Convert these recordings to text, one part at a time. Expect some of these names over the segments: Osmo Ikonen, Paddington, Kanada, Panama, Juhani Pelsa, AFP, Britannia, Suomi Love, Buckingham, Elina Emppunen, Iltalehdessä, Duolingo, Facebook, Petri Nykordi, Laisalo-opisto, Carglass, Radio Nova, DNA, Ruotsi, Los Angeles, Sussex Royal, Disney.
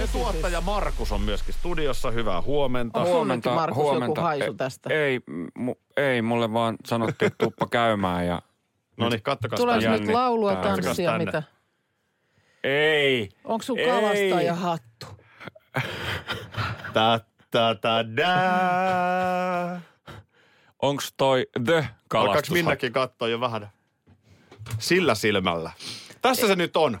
Ja tuottaja Markus on myöskin studiossa. Hyvää huomenta. Huomenta, Markus, huomenta. Joku haisu tästä. Ei, mulle vaan sanottiin, että tuppa käymään. Ja... No niin, kattokas tänne. Tuleeko nyt laulua, tanssia, mitä? Ei. Onko sun kalastaja hattu? Ta-ta-ta-daa. Onks toi The kalastushattu? Alkaako Minnakin katsoa jo vähän sillä silmällä? Tässä se nyt on.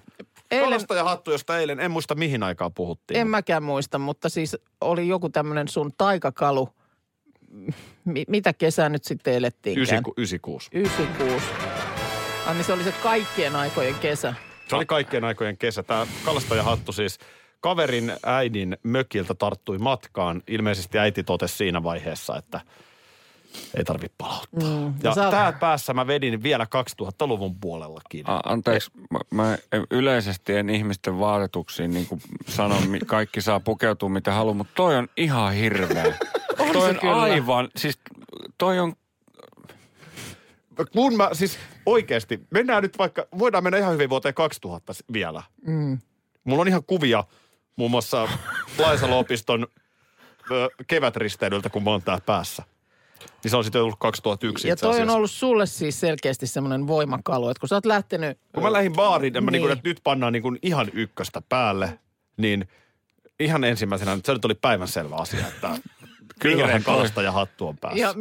Kalastajahattu, josta eilen, en muista mihin aikaan puhuttiin. En mäkään muista, mutta siis oli joku tämmöinen sun taikakalu. Mitä kesää nyt sitten elettiinkään? 96. 96. Niin se oli se kaikkien aikojen kesä. Se oli kaikkien aikojen kesä. Tämä kalastajahattu siis kaverin äidin mökiltä tarttui matkaan. Ilmeisesti äiti totesi siinä vaiheessa, että ei tarvitse palauttaa. Ja tää päässä mä vedin vielä 2000-luvun puolellakin. Anteeksi, mä yleisesti en ihmisten vaatetuksiin niin kuin sanon, kaikki saa pukeutua mitä haluaa, mutta toi on ihan hirveä. Toi on aivan, siis toi on... Kun mä siis oikeesti, mennään nyt vaikka, voidaan mennä ihan hyvin vuoteen 2000 vielä. Mulla on ihan kuvia muun muassa Laisalo-opiston kevätristeilyltä, kun mä oon tää päässä. Niin se on sitten ollut 2001 itse asiassa. Ja toi on ollut sulle siis selkeästi semmoinen voimakalu, että kun sä oot lähtenyt... Kun mä lähdin baariin, niin. Että nyt pannaan niin kuin ihan ykköstä päälle, niin ihan ensimmäisenä, se nyt oli päivänselvä asia, että vihreän kalastajahattu on päässä. Ja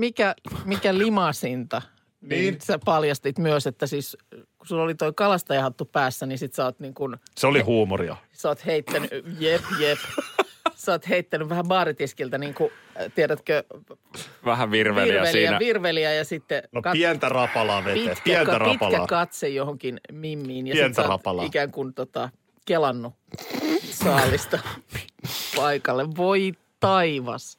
mikä limasinta, niin sä paljastit myös, että siis kun sulla oli toi kalastajahattu päässä, niin sit sä oot niin kuin... Se oli huumoria. Sä oot heittänyt, jep. Sä oot heittänyt vähän baaritiskiltä niin kuin, tiedätkö... Vähän virveliä siinä. Virveliä ja sitten... No pientä rapalaa veteen, pientä rapalaa. Pitkä katse johonkin mimmiin ja sitten sä oot ikään kuin kelannut saalista paikalle. Voi taivas.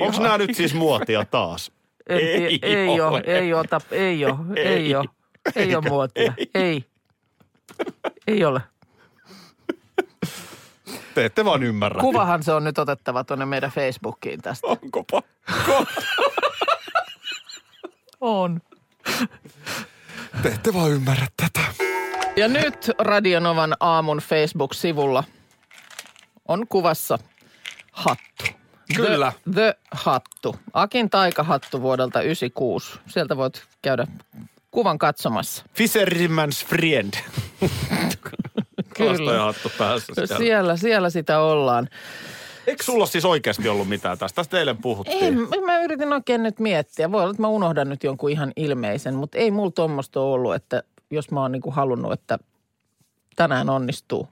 Onko nämä nyt siis muotia taas? Ei ole muotia. Ei ole. Te ette vaan ymmärrä. Kuvahan se on nyt otettava tuonne meidän Facebookiin tästä. Onko pakko? On. Te ette vaan ymmärrä tätä. Ja nyt Radio Novan aamun Facebook-sivulla on kuvassa hattu. Kyllä. The hattu. Akin taikahattu vuodelta 96. Sieltä voit käydä kuvan katsomassa. Fisherman's friend. Kalastajahattu päässä siellä. Siellä sitä ollaan. Eikö sulla siis oikeasti ollut mitään tästä? Tästä eilen puhuttiin. Ei, mä yritin oikein nyt miettiä. Voi olla, että mä unohdan nyt jonkun ihan ilmeisen, mutta ei mulla tommoista ollut, että jos mä oon niinku halunnut, että tänään onnistuu.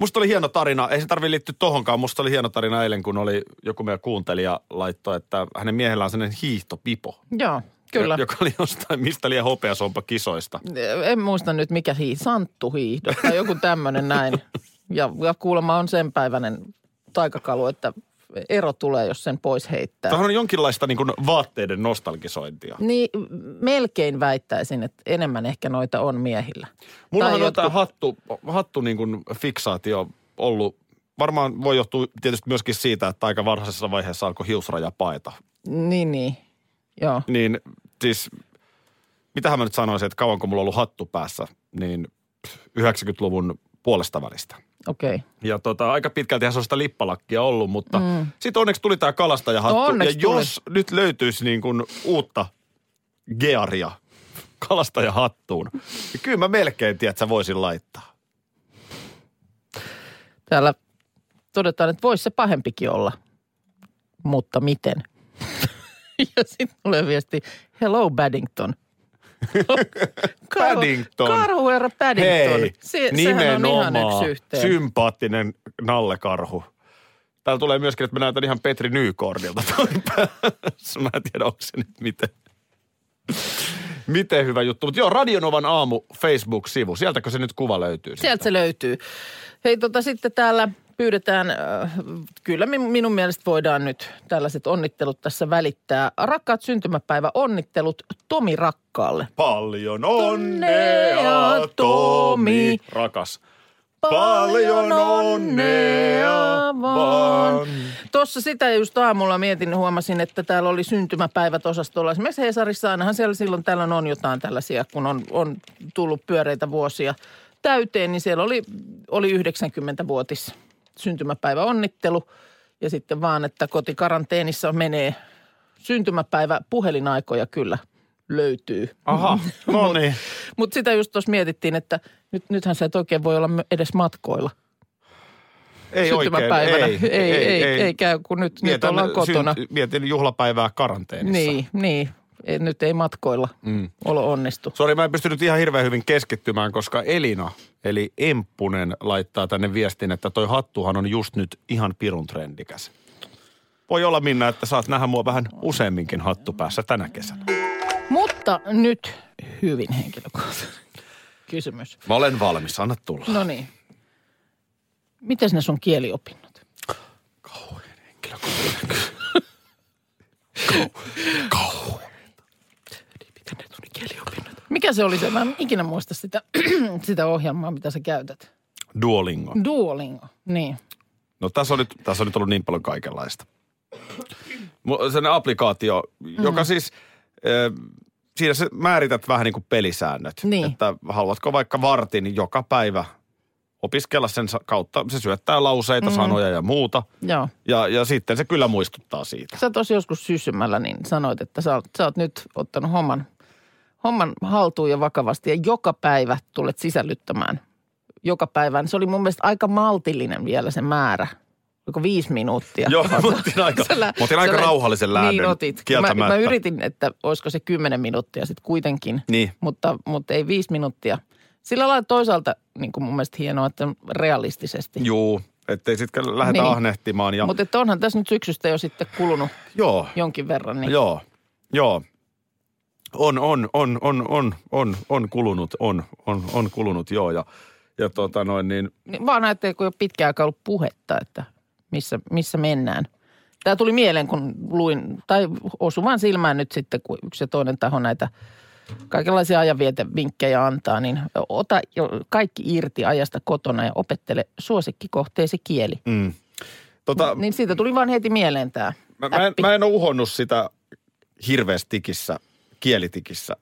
Musta oli hieno tarina. Ei se tarvitse liittyä tohonkaan. Musta oli hieno tarina eilen, kun oli joku meidän kuuntelija laittoi, että hänen miehellään on sellainen hiihtopipo. Joo. Kyllä. Joka oli jostain, mistä liian hopeasompa kisoista. En muista nyt mikä santtuhiihdo tai joku tämmöinen näin. Ja kuulemma on sen päiväinen taikakalu, että ero tulee, jos sen pois heittää. Tämä on jonkinlaista niin kuin vaatteiden nostalgisointia. Niin, melkein väittäisin, että enemmän ehkä noita on miehillä. Mulla on tämä hattu niin kuin fiksaatio ollut. Varmaan voi johtua tietysti myöskin siitä, että aika varhaisessa vaiheessa alkoi hiusraja paeta. Niin. Joo. Niin siis, mitähän mä nyt sanoisin, että kauanko mulla on ollut hattu päässä, niin 90-luvun puolesta välistä. Okei. Okay. Ja aika pitkältihän se on sitä lippalakkia ollut, mutta sitten onneksi tuli tämä kalastajahattu. No, ja jos nyt löytyisi niin kuin uutta gearia kalastajahattuun, niin kyllä mä melkein tiedät, että sä voisin laittaa. Täällä todetaan, että voisi se pahempikin olla, mutta miten? Ja sitten tulee viesti, hello Paddington. Paddington. Karhuherra Paddington. Hei, sehän on ihan yksi yhteen. Sympaattinen nallekarhu. Täällä tulee myöskin, että mä näytän ihan Petri Nykordilta toi päässä. Mä en tiedä, onko se nyt miten hyvä juttu. Mutta joo, Radio Novan aamu Facebook-sivu. Sieltäkö se nyt kuva löytyy? Sieltä se löytyy. Hei, sitten täällä pyydetään, kyllä minun mielestä voidaan nyt tällaiset onnittelut tässä välittää. Rakkaat syntymäpäivä onnittelut Tomi Rakkaalle. Paljon onnea Tomi. Rakas. Paljon onnea vaan. Tuossa sitä just aamulla mietin, huomasin, että täällä oli syntymäpäivät osastolla. Esimerkiksi Hesarissa ainahan siellä silloin tällöin on jotain tällaisia, kun on tullut pyöreitä vuosia täyteen, niin siellä oli 90-vuotis syntymäpäivä onnittelu. Ja sitten vaan, että kotikaranteenissa menee syntymäpäivä puhelinaikoja kyllä löytyy. Aha, no niin. Mutta sitä just tuossa mietittiin, että nythän sä et oikein voi olla edes matkoilla. Ei oikein, ei käy, kun nyt ollaan kotona. Mietin juhlapäivää karanteenissa. Niin. Nyt ei matkoilla olo onnistu. Sori, mä en pystynyt ihan hirveän hyvin keskittymään, koska Elina, eli Emppunen, laittaa tänne viestin, että toi hattuhan on just nyt ihan pirun trendikäs. Voi olla, Minna, että saat nähdä mua vähän useamminkin hattu päässä tänä kesänä. Mutta nyt hyvin henkilökohtainen kysymys. Mä olen valmis, anna tulla. No niin. Miten sinä sun kieliopinnot? Kauhean henkilökohtainen. Kauhean. Mikä se oli se? Mä en ikinä muista sitä ohjelmaa, mitä sä käytät. Duolingo, niin. No tässä on nyt ollut niin paljon kaikenlaista. Sellainen applikaatio, joka siis, siinä sä määrität vähän niin kuin pelisäännöt. Niin. Että haluatko vaikka vartin joka päivä opiskella sen kautta. Se syöttää lauseita, sanoja ja muuta. Joo. Ja sitten se kyllä muistuttaa siitä. Sä tosi joskus sysymällä niin sanoit, että sä oot nyt ottanut homman haltuun ja vakavasti ja joka päivä tulet sisällyttämään. Joka päivän. Se oli mun mielestä aika maltillinen vielä se määrä. Oliko 5 minuuttia? Joo, mä otin aika rauhallisen lähdön. Niin otit. Mä yritin, että olisiko se 10 minuuttia sitten kuitenkin. Niin. Mutta ei 5 minuuttia. Sillä lailla toisaalta niin kuin mun mielestä hienoa, että realistisesti. Joo, ettei sitten lähdetä ahnehtimaan. Ja... Mutta onhan tässä nyt syksystä jo sitten kulunut jonkin verran. Niin... Joo. On kulunut, ja vaan ajatteliko jo pitkään aikaa ollut puhetta, että missä mennään. Tämä tuli mieleen, kun luin, tai osui vaan silmään nyt sitten, kun yksi ja toinen taho näitä kaikenlaisia ajanvietevinkkejä antaa, niin ota kaikki irti ajasta kotona ja opettele suosikkikohteesi kieli. Niin siitä tuli vaan heti mieleen tämä mä en ole uhonnut sitä hirveästikissä. Kielitikissä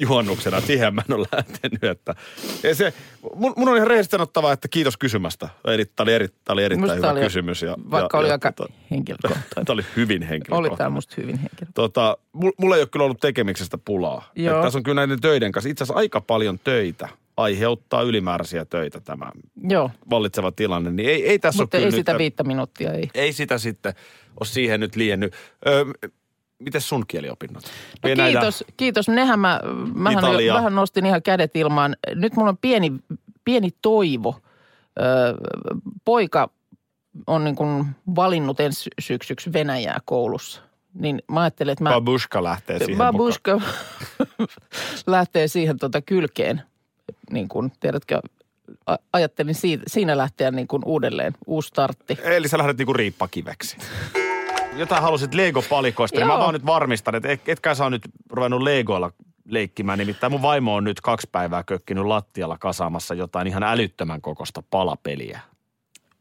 juonnuksena. Siihen mä en ole lähtenyt, että... Mun on ihan rehellisesti sanottava, että kiitos kysymästä. Tämä oli erittäin hyvä kysymys. Vaikka oli aika henkilökohtainen. Tämä oli hyvin henkilökohtainen. Oli tämä musta hyvin henkilökohtainen. Mulla ei ole kyllä ollut tekemisestä pulaa. Että tässä on kyllä näiden töiden kanssa. Itse asiassa aika paljon töitä aiheuttaa ylimääräisiä töitä tämä vallitseva tilanne. Niin ei tässä mutta ole kyllä ei sitä nyt, 5 minuuttia, ei. Ei sitä sitten ole siihen nyt liennyt. Mites sun kieliopinnot? No kiitos. Nehän mähän vähän nostin ihan kädet ilmaan. Nyt mulla on pieni toivo. Poika on niin kuin valinnut ensi syksyksi Venäjää koulussa. Niin mä ajattelin, että Babushka lähtee siihen mukaan. lähtee siihen kylkeen. Niin kuin, tiedätkö, ajattelin siinä lähteä niin kuin uudelleen. Uusi startti. Eli sä lähdet niin kuin riippakiveksi. Jotain halusit Lego-palikoista, niin mä vaan nyt varmistan, että etkä sä on nyt ruvennut Legoilla leikkimään. Nimittäin mun vaimo on nyt 2 päivää kökkinyt lattialla kasaamassa jotain ihan älyttömän kokosta palapeliä.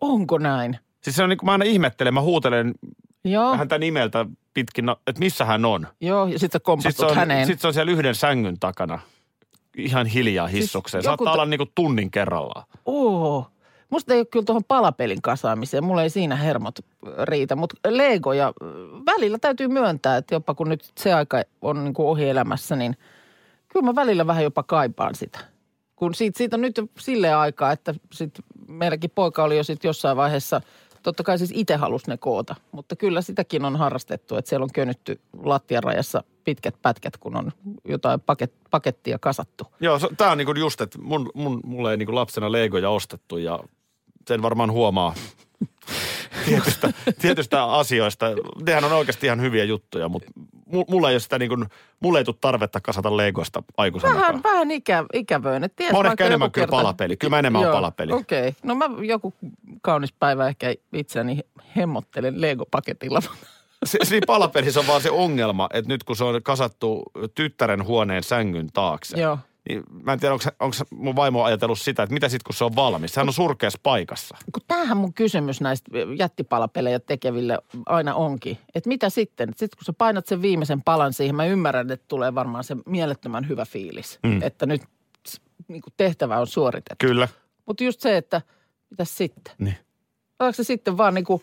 Onko näin? Siis se on niin kuin mä aina ihmettelen, mä huutelen häntä nimeltä pitkin, että missä hän on. Joo, ja sit sä kompastut häneen. Sit se on siellä yhden sängyn takana, ihan hiljaa hissukseen. Siis saattaa olla niin kuin tunnin kerrallaan. Oo. Musta ei ole kyllä tuohon palapelin kasaamiseen. Mulla ei siinä hermot riitä, mutta Legoja välillä täytyy myöntää, että jopa kun nyt se aika on niin kuin ohi elämässä, niin kyllä mä välillä vähän jopa kaipaan sitä. Kun siitä on nyt silleen aikaa, että sit meilläkin poika oli jo sit jossain vaiheessa, totta kai siis itse halusi ne koota, mutta kyllä sitäkin on harrastettu, että siellä on könytty lattiarajassa pitkät pätkät, kun on jotain pakettia kasattu. Joo, tää on niinku just, että mulle ei niinku lapsena Legoja ostettu ja sen varmaan huomaa tietystä asioista. Nehän on oikeasti ihan hyviä juttuja, mutta mulla ei ole sitä niin kuin, mulla ei tule tarvetta kasata legoista aikuisena. Vähän ikävöin. Mä oon ehkä enemmän kyllä palapeli. Kyllä mä enemmän oon palapeli. Okei. Okay. No mä joku kaunis päivä ehkä itseäni hemmottelen legopaketilla. Siinä palapelissä on vaan se ongelma, että nyt kun se on kasattu tyttären huoneen sängyn taakse. Joo. Niin, mä en tiedä, onko mun vaimo ajatellut sitä, että mitä sitten kun se on valmis? Sehän on surkeassa paikassa. Kun tämähän mun kysymys näistä jättipalapelejä tekeville aina onkin. Että mitä sitten? Sitten kun sä painat sen viimeisen palan siihen, mä ymmärrän, että tulee varmaan se mielettömän hyvä fiilis. Mm. Että nyt niin kuin tehtävä on suoritettu. Kyllä. Mutta just se, että mitä sitten? Niin. Oletko se sitten vaan niin kuin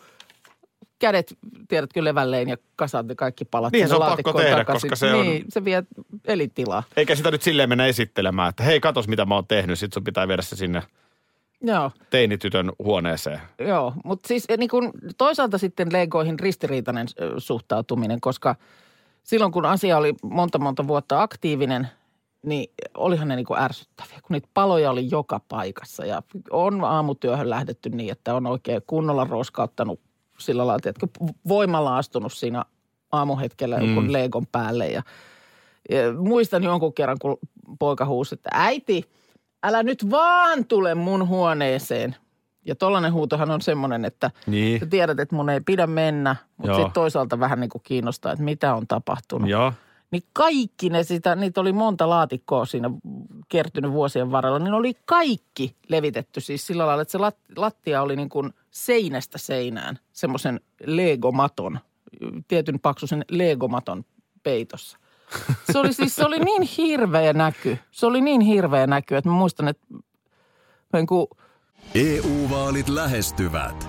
kädet, tiedätkö, levälleen ja kasaat ne kaikki palat. Niin se on pakko tehdä, koska se on... Niin, se vie elintilaa. Eikä sitä nyt silleen mennä esittelemään, että hei, katos mitä mä oon tehnyt. Sitten sun pitää viedä se sinne teinitytön huoneeseen. Joo, mutta siis niin kun, toisaalta sitten legoihin ristiriitainen suhtautuminen, koska silloin kun asia oli monta vuotta aktiivinen, niin olihan ne niin kuin ärsyttäviä, kun niitä paloja oli joka paikassa. Ja on aamutyöhön lähdetty niin, että on oikein kunnolla roskauttanut sillä lailla, että voimalla astunut siinä aamuhetkellä jonkun legon päälle. Ja muistan jonkun kerran, kun poika huusi, että äiti, älä nyt vaan tule mun huoneeseen. Ja tollainen huutohan on semmoinen, että niin. Sä tiedät, että mun ei pidä mennä, mutta sitten toisaalta vähän niin kuin kiinnostaa, että mitä on tapahtunut. Joo. Niin kaikki niitä oli monta laatikkoa siinä kertynyt vuosien varrella, niin oli kaikki levitetty siis sillä lailla, että se lattia oli niin kuin seinästä seinään semmoisen legomaton, tietyn paksuisen legomaton peitossa. Se oli niin hirveä näky. Se oli niin hirveä näky, että mä muistan, että niin kuin... EU-vaalit lähestyvät.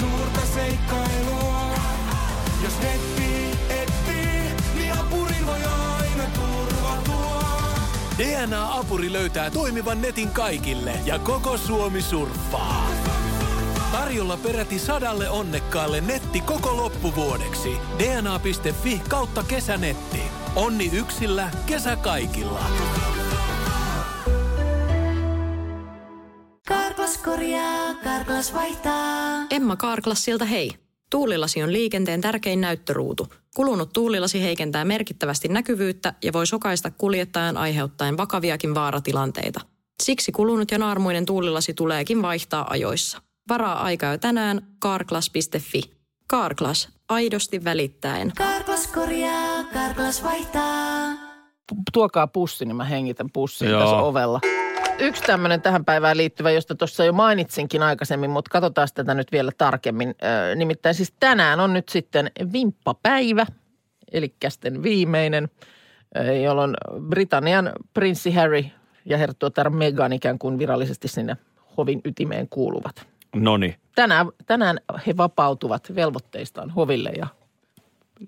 Suurta seikkailua. Jos nettiin etsii, niin apurin voi aina turvatua. DNA-apuri löytää toimivan netin kaikille ja koko Suomi surffaa. Tarjolla peräti 100 onnekkaalle netti koko loppuvuodeksi. DNA.fi kautta kesänetti. Onni yksillä, kesä kaikilla. Carglass korjaa, Carglass vaihtaa. Emma Carglassilta hei. Tuulilasi on liikenteen tärkein näyttöruutu. Kulunut tuulilasi heikentää merkittävästi näkyvyyttä ja voi sokaista kuljettajan aiheuttaen vakaviakin vaaratilanteita. Siksi kulunut ja naarmuinen tuulilasi tuleekin vaihtaa ajoissa. Varaa aikaa jo tänään carglass.fi. Carglass, aidosti välittäen. Carglass korjaa, Carglass vaihtaa. Tuokaa pussi, niin mä hengitän pussin tässä ovella. Yksi tämmöinen tähän päivään liittyvä, josta tuossa jo mainitsinkin aikaisemmin, mutta katsotaan tätä nyt vielä tarkemmin. Nimittäin siis tänään on nyt sitten vimppapäivä, eli sitten viimeinen, jolloin Britannian prinssi Harry ja herttuotar Meghan ikään kuin virallisesti sinne hovin ytimeen kuuluvat. Noniin. Tänään he vapautuvat velvoitteistaan hoville ja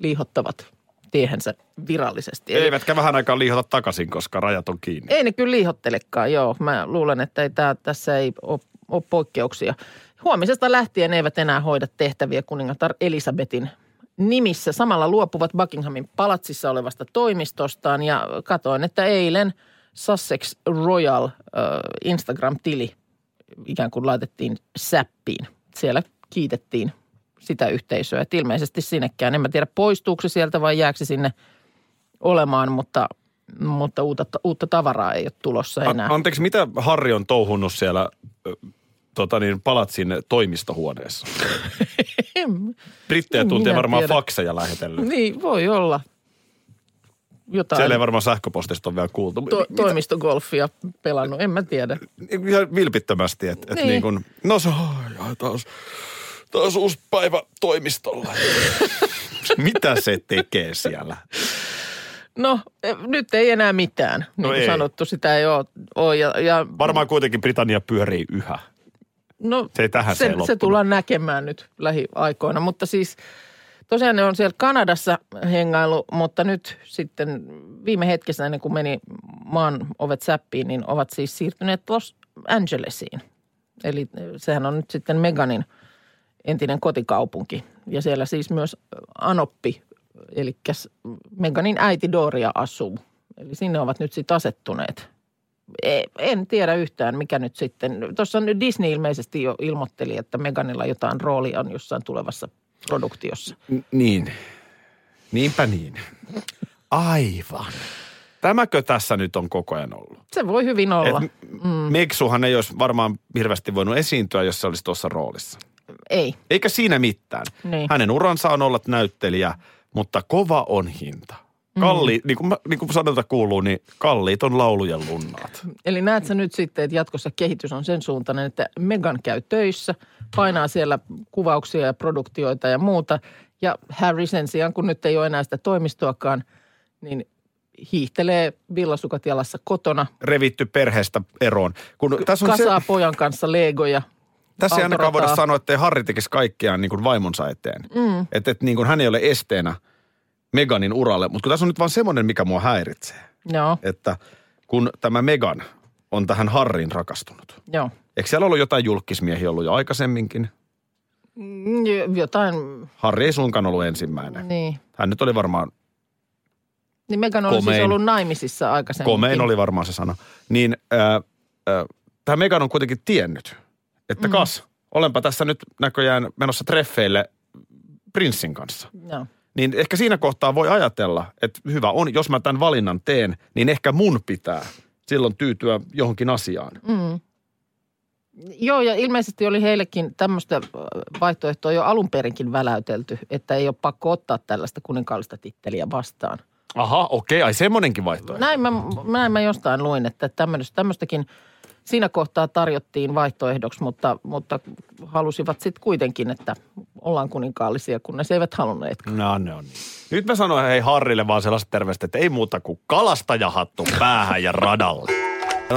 liihottavat tiehensä virallisesti. Eivätkä vähän aikaa liihota takaisin, koska rajat on kiinni. Ei ne kyllä liihottelekaan, joo. Mä luulen, että tässä ei ole poikkeuksia. Huomisesta lähtien eivät enää hoida tehtäviä kuningatar Elisabetin nimissä. Samalla luopuvat Buckinghamin palatsissa olevasta toimistostaan ja katsoin, että eilen Sussex Royal Instagram-tili ikään kuin laitettiin säppiin. Siellä kiitettiin sitä yhteisöä. Et ilmeisesti sinnekään. En mä tiedä, poistuuko se sieltä vai jääkö se sinne olemaan, mutta uutta tavaraa ei ole tulossa enää. Anteeksi, mitä Harri on touhunnut siellä palatsin toimistohuoneessa? Brittejä tuntee varmaan fakseja lähetellyt. Niin, voi olla. Jotain. Siellä ei varmaan sähköpostista on vielä kuultu. Toimistogolfia pelannut, en mä tiedä. Ihan vilpittömästi, että niin. Niin kuin, no se on taas... Taas uusi päivä toimistolla. Mitä se tekee siellä? No, nyt ei enää mitään. Niin no kuin sanottu, sitä ei ole. Varmaan kuitenkin Britannia pyörii yhä. No se tullaan näkemään nyt lähiaikoina, mutta siis tosiaan ne on siellä Kanadassa hengailu, mutta nyt sitten viime hetkessä ennen kuin meni maan ovet säppiin, niin ovat siis siirtyneet Los Angelesiin. Eli sehän on nyt sitten Meganin entinen kotikaupunki ja siellä siis myös Anoppi, eli Meganin äiti Doria asuu. Eli sinne ovat nyt sitten asettuneet. En tiedä yhtään, mikä nyt sitten. Tuossa nyt Disney ilmeisesti jo ilmoitteli, että Meganilla jotain roolia on jossain tulevassa produktiossa. Niin. Niinpä niin. Aivan. Tämäkö tässä nyt on koko ajan ollut? Se voi hyvin olla. Miksuhan ei olisi varmaan hirveästi voinut esiintyä, jos se olisi tuossa roolissa. Ei. Eikä siinä mitään. Niin. Hänen uransa on olla näyttelijä, mutta kova on hinta. Niin kuin sanota kuuluu, niin kalliit on laulujen lunnaat. Eli näet sä nyt sitten, että jatkossa kehitys on sen suuntainen, että Megan käy töissä, painaa siellä kuvauksia ja produktioita ja muuta. Ja Harry sen sijaan, kun nyt ei ole enää sitä toimistoakaan, niin hiihtelee villasukat jalassa kotona. Revitty perheestä eroon. Kun tässä on kasaa pojan kanssa legoja. Tässä ei ainakaan voida sanoa, että ei Harri tekisi kaikkiaan niin kuin vaimonsa eteen. Että niin kuin hän ei ole esteenä Meganin uralle, mutta kun tässä on nyt vaan semmoinen, mikä mua häiritsee. Joo. Että kun tämä Megan on tähän Harriin rakastunut. Joo. Eikö siellä ollut jotain julkkismiehiä ollut jo aikaisemminkin? Jotain. Harri ei suinkaan ollut ensimmäinen. Niin. Hän nyt oli varmaan niin Megan oli komein, siis ollut naimisissa aikaisemminkin. Komein oli varmaan se sana. Niin tämä Megan on kuitenkin tiennyt, että olenpa tässä nyt näköjään menossa treffeille prinssin kanssa. Joo. Niin ehkä siinä kohtaa voi ajatella, että hyvä on, jos mä tämän valinnan teen, niin ehkä mun pitää silloin tyytyä johonkin asiaan. Joo, ja ilmeisesti oli heillekin tämmöistä vaihtoehtoa jo alun perinkin väläytelty, että ei ole pakko ottaa tällaista kuninkaallista titteliä vastaan. Aha, okei, ai semmoinenkin vaihtoehto. Näin mä jostain luin, että tämmöistäkin siinä kohtaa tarjottiin vaihtoehdoksi, mutta halusivat sitten kuitenkin, että ollaan kuninkaallisia, kun ne se eivät halunneetkaan. No niin. Nyt mä sanoin hei Harrille vaan sellaista terveistä, että ei muuta kuin kalastajahattu päähän ja radalle.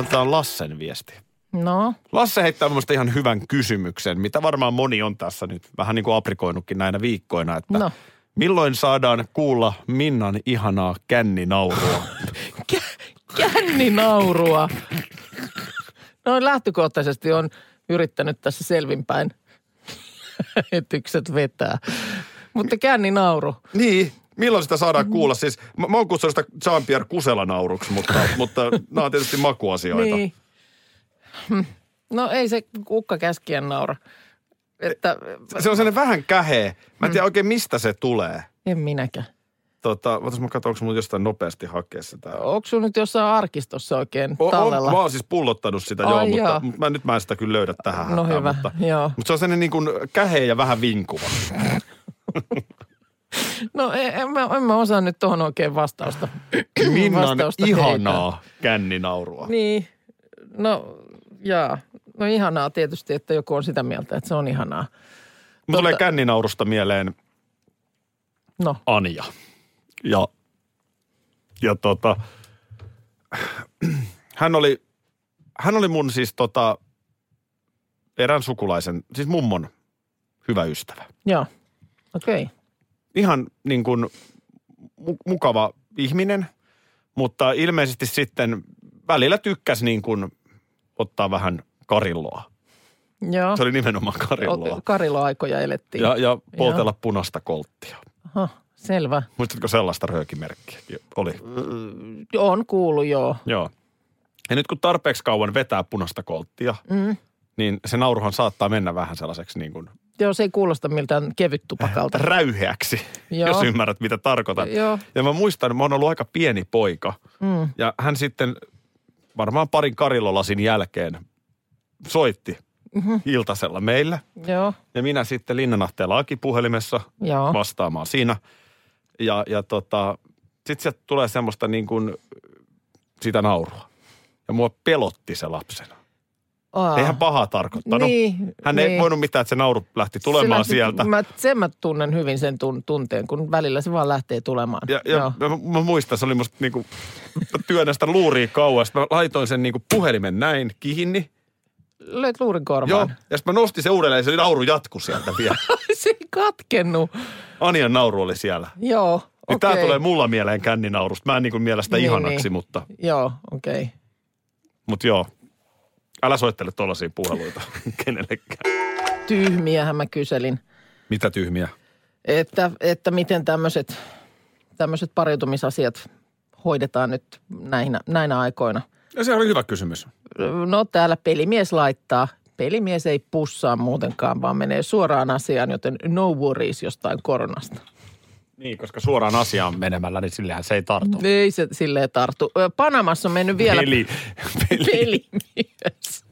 Tämä on Lassen viesti. No? Lasse heittää mun mielestä ihan hyvän kysymyksen, mitä varmaan moni on tässä nyt vähän niin kuin aprikoinutkin näinä viikkoina, että no. Milloin saadaan kuulla Minnan ihanaa känninaurua? Känninaurua? No lähtökohtaisesti on yrittänyt tässä selvinpäin etykset vetää. Mutta känninauru. Niin, milloin sitä saadaan kuulla? Siis mä oon kutsunut sitä Jean-Pierre Kusela-nauruksi, mutta nämä on tietysti makuasioita. Niin. No ei se kukkakäskijän naura. Että se on sellainen vähän käheä. Mä en tiedä oikein mistä se tulee. En minäkään. Otas mä katsoin, onko mun jostain nopeasti hakea sitä. Onko sun nyt jossain arkistossa oikein tallella? Mä oon siis pullottanut sitä, joo. Mutta mä en sitä kyllä löydä tähän. No hätään, hyvä, joo. Mutta se on sellainen niin kuin käheä ja vähän vinkuva. No en mä osaa nyt tuohon oikein vastausta. Minnan ihanaa känninaurua. Niin, no jaa. No ihanaa tietysti, että joku on sitä mieltä, että se on ihanaa. Mulla tulee känninaurusta mieleen Anja. Ja hän oli mun siis erään sukulaisen, siis mummon hyvä ystävä. Joo, okei. Okay. Ihan niin kuin mukava ihminen, mutta ilmeisesti sitten välillä tykkäsi niin kuin ottaa vähän karilloa. Joo. Se oli nimenomaan karilloa. Karilloaikoja elettiin. Ja poltella punaista kolttia. Aha. Selvä. Muistatko sellaista röökimerkkiä? Oli. On kuullut, joo. Joo. Ja nyt kun tarpeeksi kauan vetää punaista kolttia, niin se nauruhan saattaa mennä vähän sellaiseksi niin kuin... Joo, se ei kuulosta miltään kevyttupakalta. Räyheäksi, jos ymmärrät mitä tarkoitan. Joo. Ja mä muistan, mä oon ollut aika pieni poika. Ja hän sitten varmaan parin karilolasin jälkeen soitti iltasella meillä. Joo. Ja minä sitten Linnanahteella Aki-puhelimessa vastaamaan siinä. Ja sitten sieltä tulee semmoista niin kuin sitä naurua. Ja mua pelotti se lapsena. Eihän pahaa tarkoittanut. Niin, Hän ei voinut mitään, että se nauru lähti tulemaan sieltä. Mä tunnen hyvin sen tunteen, kun välillä se vaan lähtee tulemaan. Ja mä muistan, se oli musta niin kuin, mä työnnän sitä luuria kauas. Mä laitoin sen niin kuin puhelimen näin kiinni. löit luurin korvaan. Joo, ja sitten mä nostin se uudelleen, se nauru jatku sieltä vielä. Se ei katkennut. Anian nauru oli siellä. Joo, okei. Okay. Tämä tulee mulla mieleen känninaurusta. Mä en niin kuin mielestä niin, ihanaksi, niin. Mutta... Joo, okei. Okay. Mutta joo, älä soittele tollaisia puheluita kenellekään. Tyhmiähän mä kyselin. Mitä tyhmiä? Että miten tämmöiset pariutumisasiat hoidetaan nyt näinä aikoina. Ja se oli hyvä kysymys. No täällä pelimies laittaa. Pelimies ei pussaa muutenkaan, vaan menee suoraan asiaan, joten no worries jostain koronasta. Niin, koska suoraan asiaan menemällä, niin sillähän se ei tartu. Ei se silleen tartu. Panamassa on mennyt vielä... Pelimies.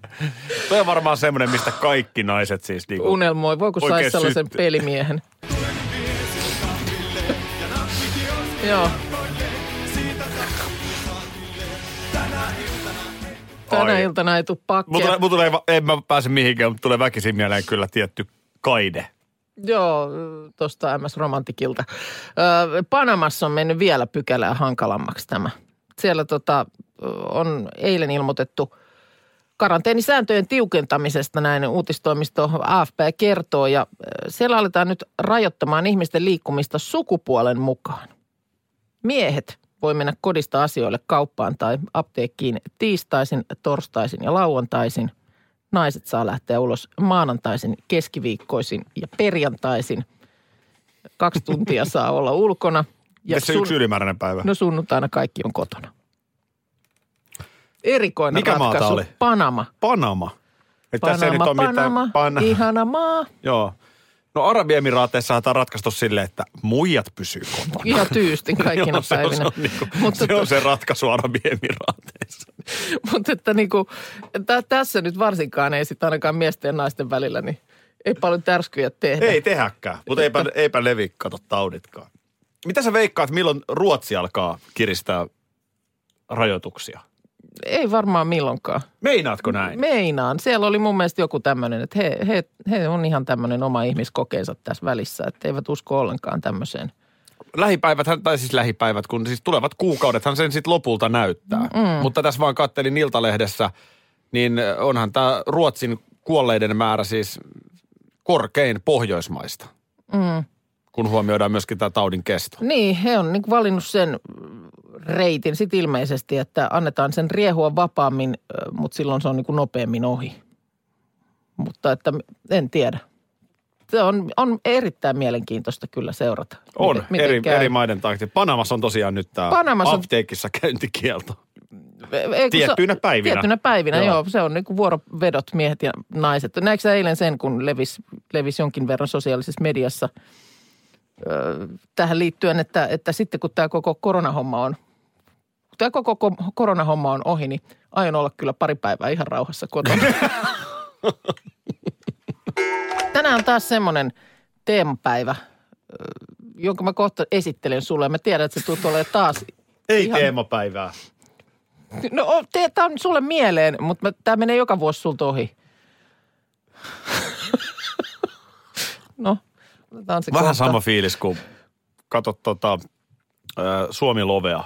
Toi on varmaan semmoinen, mistä kaikki naiset siis... Niin unelmoi. Voiko saisi sellaisen pelimiehen? Joo. Tänä iltana ei tule pakkeja. En mä pääse mihinkään, mutta tulee väkisin mieleen kyllä tietty Kaide. Joo, tuosta MS Romantikilta. Panamassa on mennyt vielä pykälää hankalammaksi tämä. Siellä on eilen ilmoitettu karanteenisääntöjen tiukentamisesta, näin uutistoimisto AFP kertoo. Ja siellä aletaan nyt rajoittamaan ihmisten liikkumista sukupuolen mukaan. Miehet voi mennä kodista asioille kauppaan tai apteekkiin tiistaisin, torstaisin ja lauantaisin. Naiset saa lähteä ulos maanantaisin, keskiviikkoisin ja perjantaisin. 2 tuntia saa olla ulkona. Ja se yksi ylimääräinen päivä? No sunnuntaina kaikki on kotona. Erikoinen ratkaisu. Mikä maa tämä oli? Panama. Panama. Että Panama, ei nyt ole mitään... ihana maa. Joo. No Arabiemiraateissahan tämä on ratkaistu silleen, että muijat pysyy kotona. Ihan tyystin kaikkina joo, päivinä. Se on se ratkaisu Arabiemiraateissa. Mutta että niinku, tässä nyt varsinkaan ei sitten ainakaan miesten ja naisten välillä, niin ei paljon tärskyjä tehdä. Ei tehäkään, mutta eipä levi kato tauditkaan. Mitä sä veikkaat, milloin Ruotsi alkaa kiristää rajoituksia? Ei varmaan milloinkaan. Meinaatko näin? Meinaan. Siellä oli mun mielestä joku tämmöinen, että he on ihan tämmöinen oma ihmiskokeensa tässä välissä, että eivät usko ollenkaan tämmöiseen. Lähipäivät, kun siis tulevat kuukaudethan sen sitten lopulta näyttää. Mm. Mutta tässä vaan katselin Iltalehdessä, niin onhan tämä Ruotsin kuolleiden määrä siis korkein Pohjoismaista, kun huomioidaan myöskin tämä taudin kesto. Niin, he on niinku valinnut sen... reitin sitten ilmeisesti, että annetaan sen riehua vapaammin, mutta silloin se on niin kuin nopeammin ohi. Mutta että en tiedä. Se on erittäin mielenkiintoista kyllä seurata. On, eri maiden taakse. Panamassa on tosiaan nyt tämä apteekissa käyntikielto. Tiettyinä päivinä. Tiettyinä päivinä, joo. Se on niin kuin vuorovedot miehet ja naiset. Näetkö sä eilen sen, kun levisi jonkin verran sosiaalisessa mediassa tähän liittyen, että sitten kun tämä koko koronahomma on ohi, niin aion olla kyllä pari päivää ihan rauhassa kotona. Tänään on taas semmoinen teemapäivä, jonka mä kohta esittelen sulle. Mä tiedän, että se tulet olemaan taas... Ei ihan... teemapäivää. No, tämä on sulle mieleen, mutta tämä menee joka vuosi sulta ohi. No, otetaan se vähän kohta. Sama fiilis, kun katsot Suomi Lovea.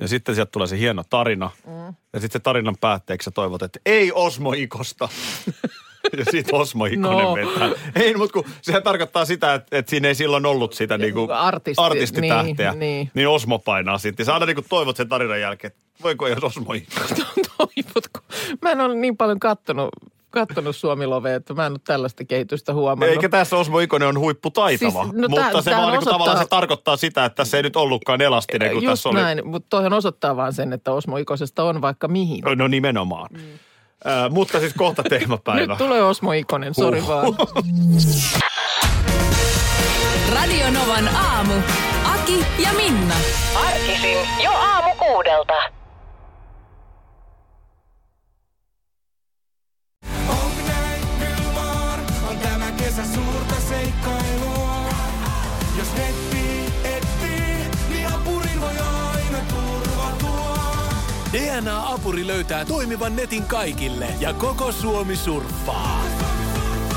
Ja sitten sieltä tulee se hieno tarina. Ja sitten se tarinan päätteeksi sä toivot, että ei Osmo Ikosta. Ja sitten Osmo Ikonen vetää. Ei, mutta kun sehän tarkoittaa sitä, että siinä ei silloin ollut sitä niinku artistitähteä. Niin Osmo painaa sitten. Sä aina niinku toivot sen tarinan jälkeen, että voiko ei ole Osmo Ikosta. Toivotko? Mä en ole niin paljon kattonut Suomi Lovea, että mä en ole tällaista kehitystä huomannut. Eikä tässä Osmo Ikonen on huipputaitava, siis, no mutta se vaan osoittaa... tavallaan se tarkoittaa sitä, että tässä ei nyt ollutkaan elastinen kuin tässä oli. Just näin, mutta toihan osoittaa vaan sen, että Osmo Ikosesta on vaikka mihin. No nimenomaan. Mutta siis kohta teemapäivä. Nyt tulee Osmo Ikonen, sori vaan. Radio Novan aamu. Aki ja Minna. Arkisin jo aamu 6:00. Suurta seikkailua. Jos etsii, niin apurin voi aina turvautua. DNA-apuri löytää toimivan netin kaikille ja koko Suomi surffaa.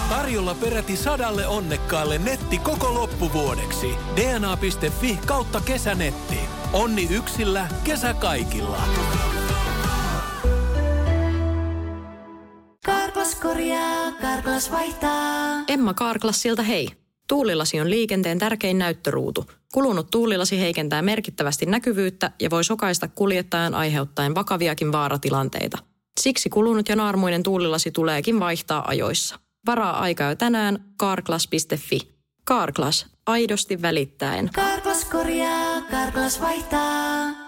Tarjolla peräti 100 onnekkaalle netti koko loppuvuodeksi. DNA.fi kautta kesänetti. Onni yksillä, kesä kaikilla. Carglass korjaa, Carglass vaihtaa. Emma Carglassilta hei. Tuulilasi on liikenteen tärkein näyttöruutu. Kulunut tuulilasi heikentää merkittävästi näkyvyyttä ja voi sokaista kuljettajan aiheuttaen vakaviakin vaaratilanteita. Siksi kulunut ja naarmuinen tuulilasi tuleekin vaihtaa ajoissa. Varaa aikaa jo tänään carglass.fi. Carglass, aidosti välittäen. Carglass korjaa, Carglass vaihtaa.